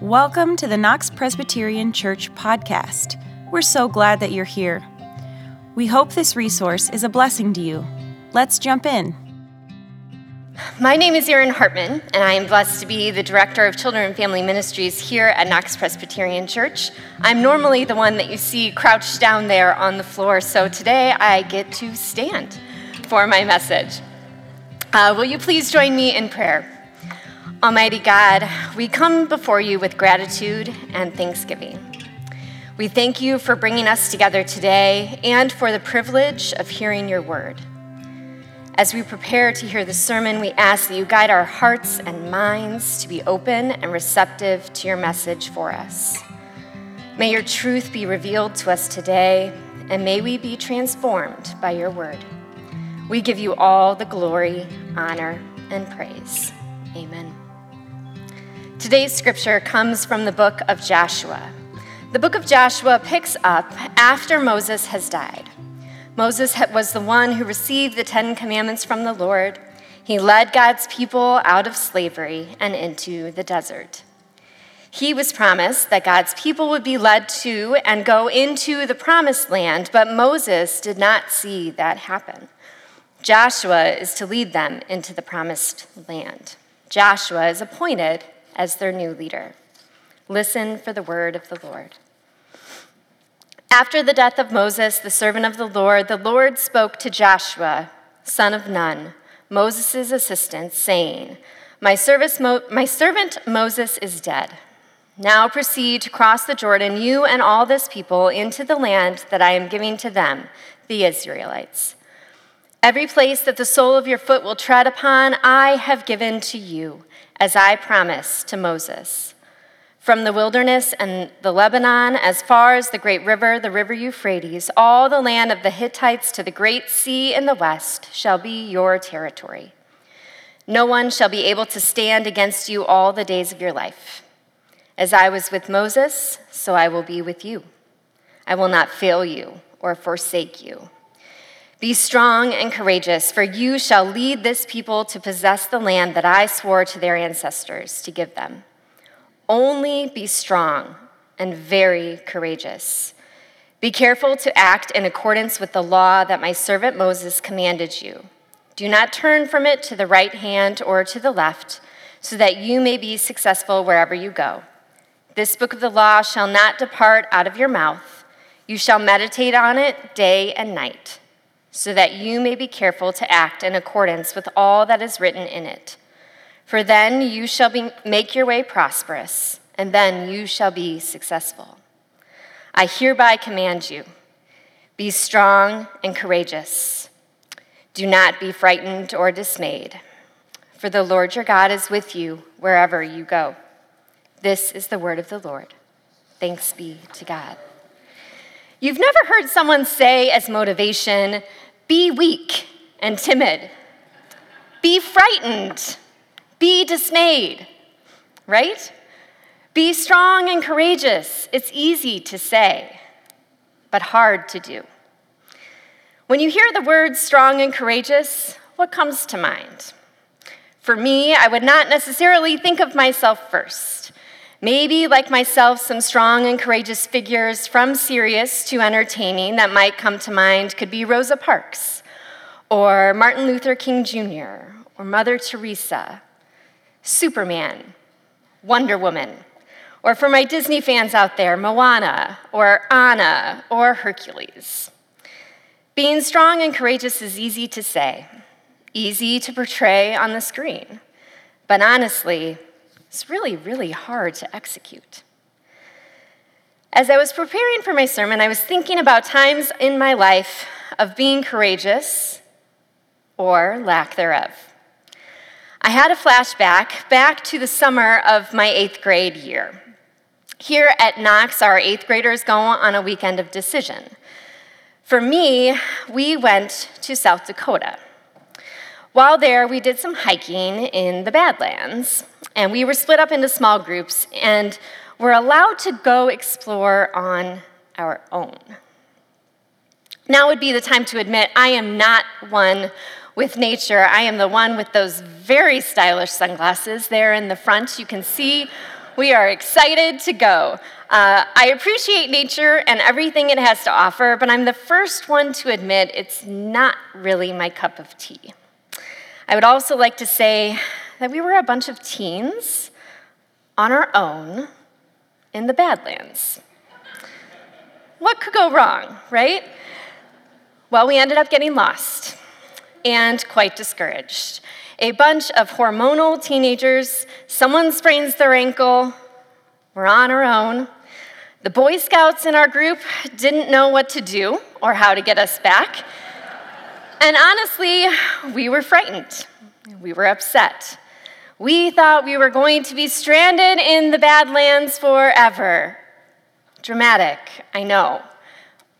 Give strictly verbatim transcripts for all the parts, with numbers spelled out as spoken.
Welcome to the Knox Presbyterian Church podcast. We're so glad that you're here. We hope this resource is a blessing to you. Let's jump in. My name is Erin Hartman, and I am blessed to be the Director of Children and Family Ministries here at Knox Presbyterian Church. I'm normally the one that you see crouched down there on the floor, so today I get to stand for my message. Uh, will you please join me in prayer? Almighty God, we come before you with gratitude and thanksgiving. We thank you for bringing us together today and for the privilege of hearing your word. As we prepare to hear the sermon, we ask that you guide our hearts and minds to be open and receptive to your message for us. May your truth be revealed to us today, and may we be transformed by your word. We give you all the glory, honor, and praise. Amen. Today's scripture comes from the book of Joshua. The book of Joshua picks up after Moses has died. Moses was the one who received the Ten Commandments from the Lord. He led God's people out of slavery and into the desert. He was promised that God's people would be led to and go into the promised land, but Moses did not see that happen. Joshua is to lead them into the promised land. Joshua is appointed as their new leader. Listen for the word of the Lord. After the death of Moses, the servant of the Lord, the Lord spoke to Joshua, son of Nun, Moses' assistant, saying, My, service Mo- my servant Moses is dead. Now proceed to cross the Jordan, you and all this people, into the land that I am giving to them, the Israelites. Every place that the sole of your foot will tread upon, I have given to you, as I promised to Moses. From the wilderness and the Lebanon, as far as the great river, the river Euphrates, all the land of the Hittites to the great sea in the west shall be your territory. No one shall be able to stand against you all the days of your life. As I was with Moses, so I will be with you. I will not fail you or forsake you. Be strong and courageous, for you shall lead this people to possess the land that I swore to their ancestors to give them. Only be strong and very courageous. Be careful to act in accordance with the law that my servant Moses commanded you. Do not turn from it to the right hand or to the left, so that you may be successful wherever you go. This book of the law shall not depart out of your mouth. You shall meditate on it day and night, so that you may be careful to act in accordance with all that is written in it. For then you shall be, make your way prosperous, and then you shall be successful. I hereby command you, be strong and courageous. Do not be frightened or dismayed, for the Lord your God is with you wherever you go. This is the word of the Lord. Thanks be to God. You've never heard someone say as motivation, be weak and timid, be frightened, be dismayed, right? Be strong and courageous. It's easy to say, but hard to do. When you hear the words strong and courageous, what comes to mind? For me, I would not necessarily think of myself first. Maybe, like myself, some strong and courageous figures from serious to entertaining that might come to mind could be Rosa Parks, or Martin Luther King Junior, or Mother Teresa, Superman, Wonder Woman, or for my Disney fans out there, Moana, or Anna, or Hercules. Being strong and courageous is easy to say, easy to portray on the screen, but honestly, it's really, really hard to execute. As I was preparing for my sermon, I was thinking about times in my life of being courageous or lack thereof. I had a flashback back to the summer of my eighth grade year. Here at Knox, our eighth graders go on a weekend of decision. For me, we went to South Dakota. While there, we did some hiking in the Badlands, and we were split up into small groups and were allowed to go explore on our own. Now would be the time to admit I am not one with nature. I am the one with those very stylish sunglasses there in the front. You can see we are excited to go. Uh, I appreciate nature and everything it has to offer, but I'm the first one to admit it's not really my cup of tea. I would also like to say that we were a bunch of teens on our own in the Badlands. What could go wrong, right? Well, we ended up getting lost and quite discouraged. A bunch of hormonal teenagers, someone sprains their ankle, we're on our own. The Boy Scouts in our group didn't know what to do or how to get us back. And honestly, we were frightened. We were upset. We thought we were going to be stranded in the Badlands forever. Dramatic, I know,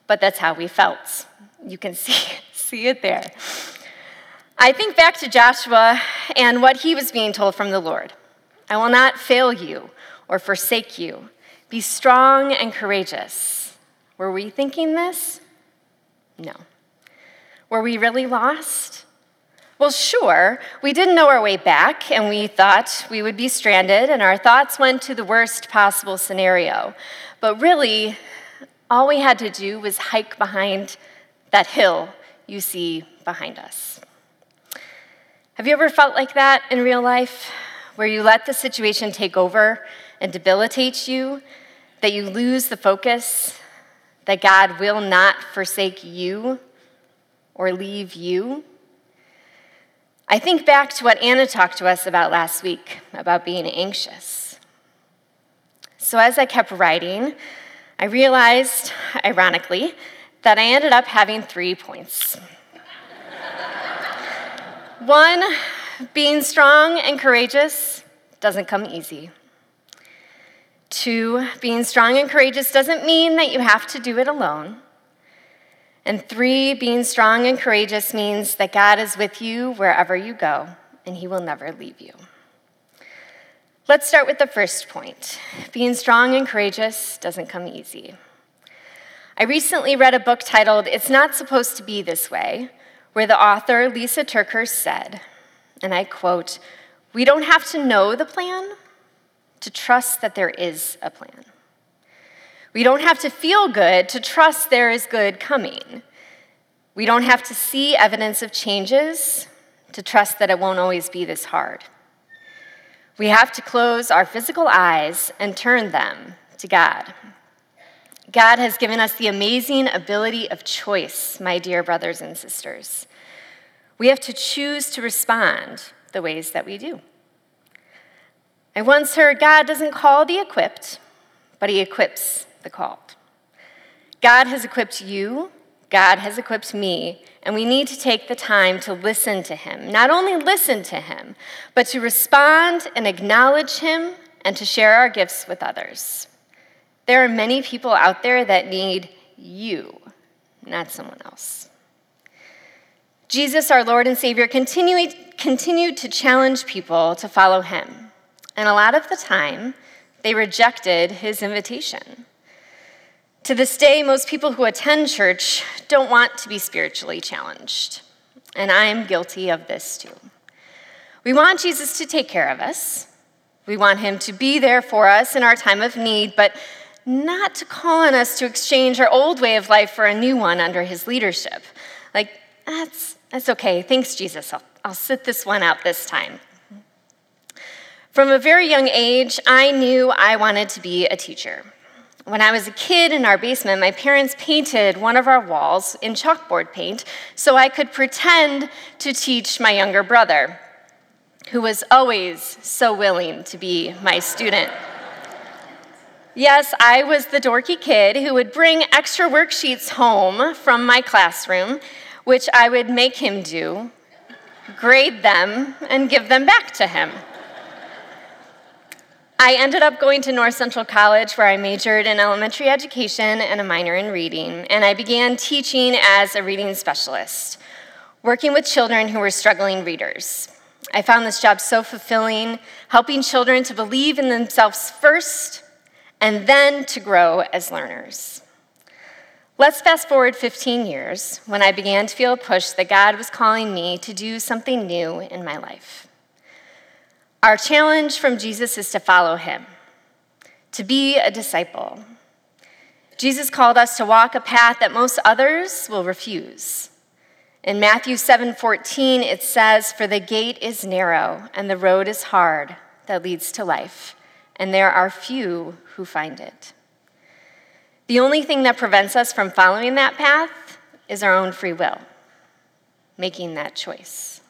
but that's how we felt. You can see, see it there. I think back to Joshua and what he was being told from the Lord. I will not fail you or forsake you. Be strong and courageous. Were we thinking this? No. Were we really lost? Well, sure, we didn't know our way back, and we thought we would be stranded, and our thoughts went to the worst possible scenario. But really, all we had to do was hike behind that hill you see behind us. Have you ever felt like that in real life, where you let the situation take over and debilitate you, that you lose the focus, that God will not forsake you or leave you? I think back to what Anna talked to us about last week, about being anxious. So as I kept writing, I realized, ironically, that I ended up having three points. One, being strong and courageous doesn't come easy. Two, being strong and courageous doesn't mean that you have to do it alone. And three, being strong and courageous means that God is with you wherever you go, and he will never leave you. Let's start with the first point. Being strong and courageous doesn't come easy. I recently read a book titled, It's Not Supposed to Be This Way, where the author, Lisa Turkhurst, said, and I quote, "We don't have to know the plan to trust that there is a plan. We don't have to feel good to trust there is good coming. We don't have to see evidence of changes to trust that it won't always be this hard. We have to close our physical eyes and turn them to God. God has given us the amazing ability of choice, my dear brothers and sisters. We have to choose to respond the ways that we do." I once heard God doesn't call the equipped, but he equips the called. God has equipped you, God has equipped me, and we need to take the time to listen to him. Not only listen to him, but to respond and acknowledge him and to share our gifts with others. There are many people out there that need you, not someone else. Jesus, our Lord and Savior, continued, continued to challenge people to follow him, and a lot of the time, they rejected his invitation. To this day, most people who attend church don't want to be spiritually challenged, and I'm guilty of this too. We want Jesus to take care of us. We want him to be there for us in our time of need, but not to call on us to exchange our old way of life for a new one under his leadership. Like, that's, that's okay, thanks Jesus, I'll, I'll sit this one out this time. From a very young age, I knew I wanted to be a teacher. When I was a kid in our basement, my parents painted one of our walls in chalkboard paint so I could pretend to teach my younger brother, who was always so willing to be my student. Yes, I was the dorky kid who would bring extra worksheets home from my classroom, which I would make him do, grade them, and give them back to him. I ended up going to North Central College, where I majored in elementary education and a minor in reading, and I began teaching as a reading specialist, working with children who were struggling readers. I found this job so fulfilling, helping children to believe in themselves first and then to grow as learners. Let's fast forward fifteen years when I began to feel a push that God was calling me to do something new in my life. Our challenge from Jesus is to follow him, to be a disciple. Jesus called us to walk a path that most others will refuse. In Matthew seven fourteen, it says, "For the gate is narrow and the road is hard that leads to life, and there are few who find it." The only thing that prevents us from following that path is our own free will, making that choice.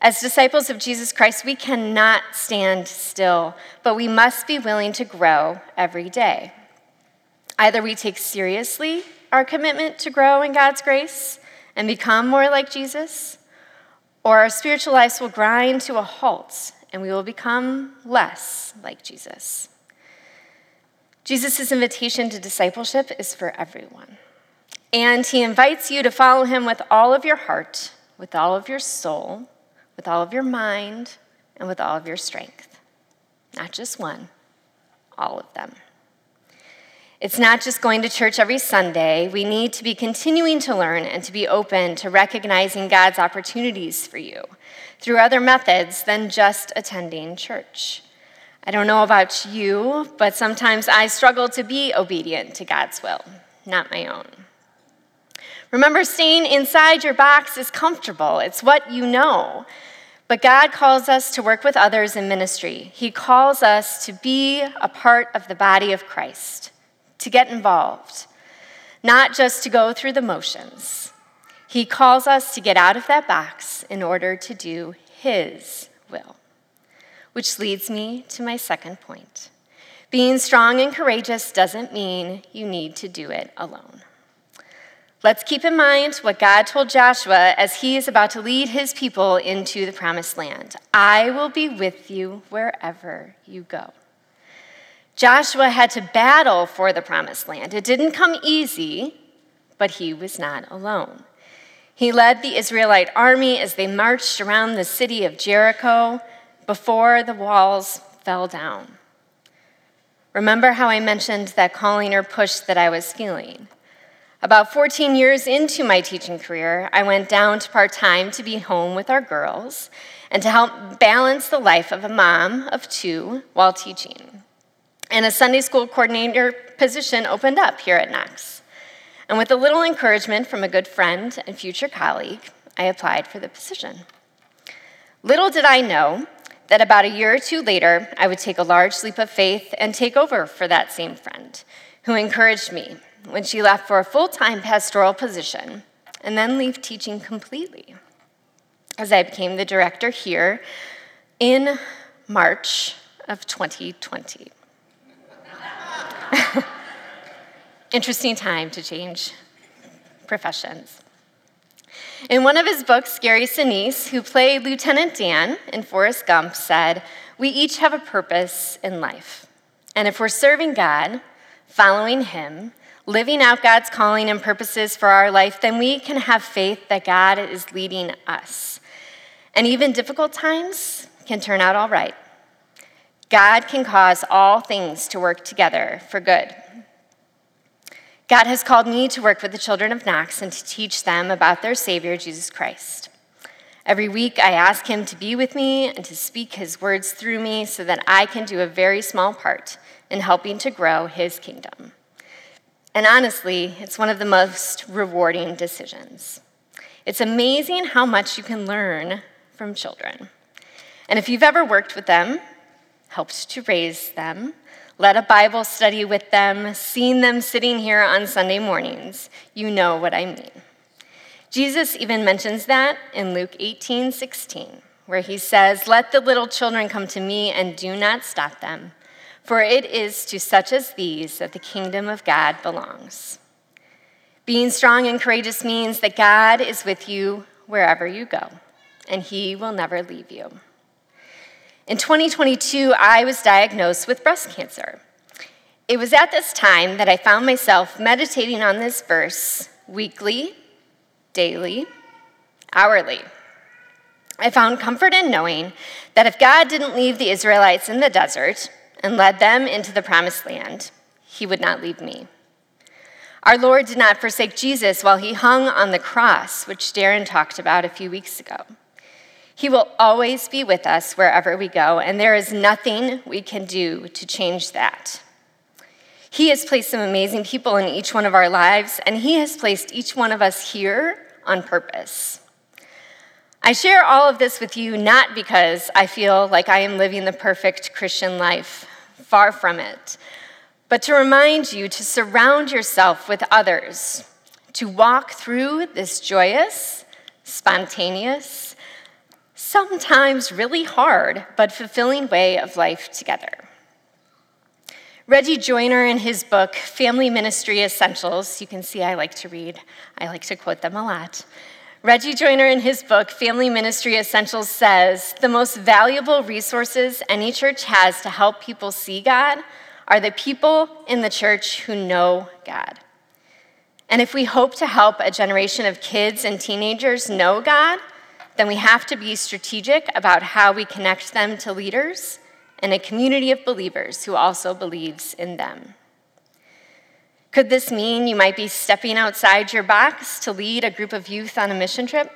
As disciples of Jesus Christ, we cannot stand still, but we must be willing to grow every day. Either we take seriously our commitment to grow in God's grace and become more like Jesus, or our spiritual lives will grind to a halt and we will become less like Jesus. Jesus' invitation to discipleship is for everyone, and he invites you to follow him with all of your heart, with all of your soul, with all of your mind, and with all of your strength. Not just one, all of them. It's not just going to church every Sunday. We need to be continuing to learn and to be open to recognizing God's opportunities for you through other methods than just attending church. I don't know about you, but sometimes I struggle to be obedient to God's will, not my own. Remember, staying inside your box is comfortable. It's what you know. But God calls us to work with others in ministry. He calls us to be a part of the body of Christ, to get involved, not just to go through the motions. He calls us to get out of that box in order to do his will. Which leads me to my second point. Being strong and courageous doesn't mean you need to do it alone. Let's keep in mind what God told Joshua as he is about to lead his people into the promised land. "I will be with you wherever you go." Joshua had to battle for the promised land. It didn't come easy, but he was not alone. He led the Israelite army as they marched around the city of Jericho before the walls fell down. Remember how I mentioned that calling or push that I was feeling? About fourteen years into my teaching career, I went down to part-time to be home with our girls and to help balance the life of a mom of two while teaching. And a Sunday school coordinator position opened up here at Knox. And with a little encouragement from a good friend and future colleague, I applied for the position. Little did I know that about a year or two later, I would take a large leap of faith and take over for that same friend, who encouraged me when she left for a full-time pastoral position and then leave teaching completely. As I became the director here in March of twenty twenty. Interesting time to change professions. In one of his books, Gary Sinise, who played Lieutenant Dan in Forrest Gump, said, "We each have a purpose in life. And if we're serving God, following him, living out God's calling and purposes for our life, then we can have faith that God is leading us. And even difficult times can turn out all right. God can cause all things to work together for good." God has called me to work with the children of Knox and to teach them about their Savior, Jesus Christ. Every week, I ask him to be with me and to speak his words through me so that I can do a very small part in helping to grow his kingdom. And honestly, it's one of the most rewarding decisions. It's amazing how much you can learn from children. And if you've ever worked with them, helped to raise them, led a Bible study with them, seen them sitting here on Sunday mornings, you know what I mean. Jesus even mentions that in Luke eighteen sixteen, where he says, "Let the little children come to me and do not stop them. For it is to such as these that the kingdom of God belongs." Being strong and courageous means that God is with you wherever you go, and he will never leave you. In twenty twenty-two, I was diagnosed with breast cancer. It was at this time that I found myself meditating on this verse weekly, daily, hourly. I found comfort in knowing that if God didn't leave the Israelites in the desert and led them into the promised land, he would not leave me. Our Lord did not forsake Jesus while he hung on the cross, which Darren talked about a few weeks ago. He will always be with us wherever we go, and there is nothing we can do to change that. He has placed some amazing people in each one of our lives, and he has placed each one of us here on purpose. I share all of this with you not because I feel like I am living the perfect Christian life. Far from it. But to remind you to surround yourself with others, to walk through this joyous, spontaneous, sometimes really hard, but fulfilling way of life together. Reggie Joiner, in his book, Family Ministry Essentials, you can see I like to read, I like to quote them a lot. Reggie Joiner, in his book, Family Ministry Essentials, says, the most valuable resources any church has to help people see God are the people in the church who know God. And if we hope to help a generation of kids and teenagers know God, then we have to be strategic about how we connect them to leaders and a community of believers who also believes in them. Could this mean you might be stepping outside your box to lead a group of youth on a mission trip?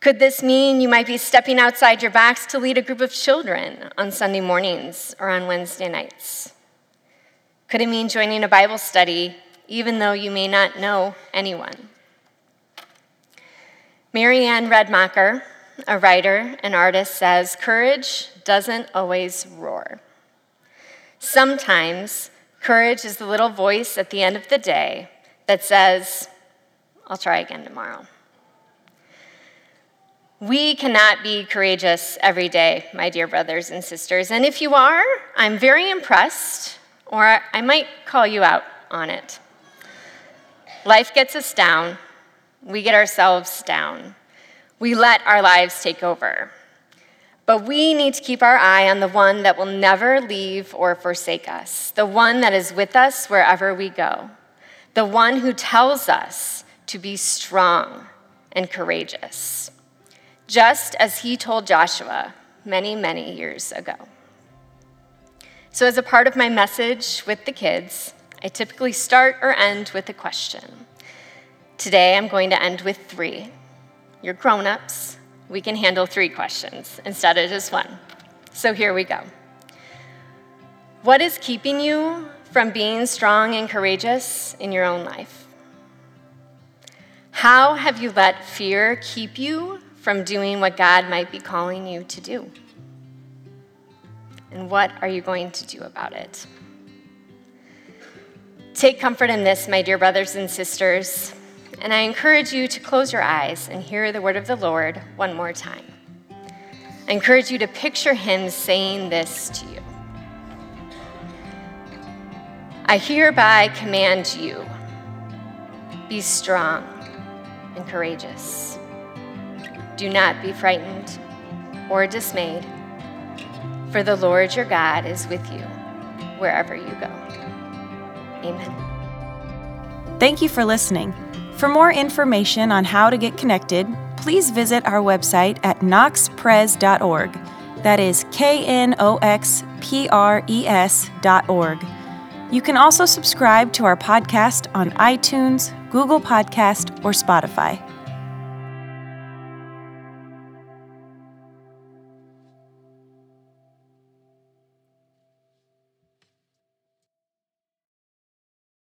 Could this mean you might be stepping outside your box to lead a group of children on Sunday mornings or on Wednesday nights? Could it mean joining a Bible study even though you may not know anyone? Marianne Redmacher, a writer and artist, says, courage doesn't always roar. Sometimes courage is the little voice at the end of the day that says, I'll try again tomorrow. We cannot be courageous every day, my dear brothers and sisters. And if you are, I'm very impressed, or I might call you out on it. Life gets us down. We get ourselves down. We let our lives take over. But we need to keep our eye on the one that will never leave or forsake us, the one that is with us wherever we go, the one who tells us to be strong and courageous, just as he told Joshua many, many years ago. So as a part of my message with the kids, I typically start or end with a question. Today, I'm going to end with three. You're grown-ups. We can handle three questions instead of just one. So here we go. What is keeping you from being strong and courageous in your own life? How have you let fear keep you from doing what God might be calling you to do? And what are you going to do about it? Take comfort in this, my dear brothers and sisters, and I encourage you to close your eyes and hear the word of the Lord one more time. I encourage you to picture him saying this to you. I hereby command you, be strong and courageous. Do not be frightened or dismayed, for the Lord your God is with you wherever you go. Amen. Thank you for listening. For more information on how to get connected, please visit our website at knox pres dot org. That is K N O X P R E S dot org. You can also subscribe to our podcast on iTunes, Google Podcast, or Spotify.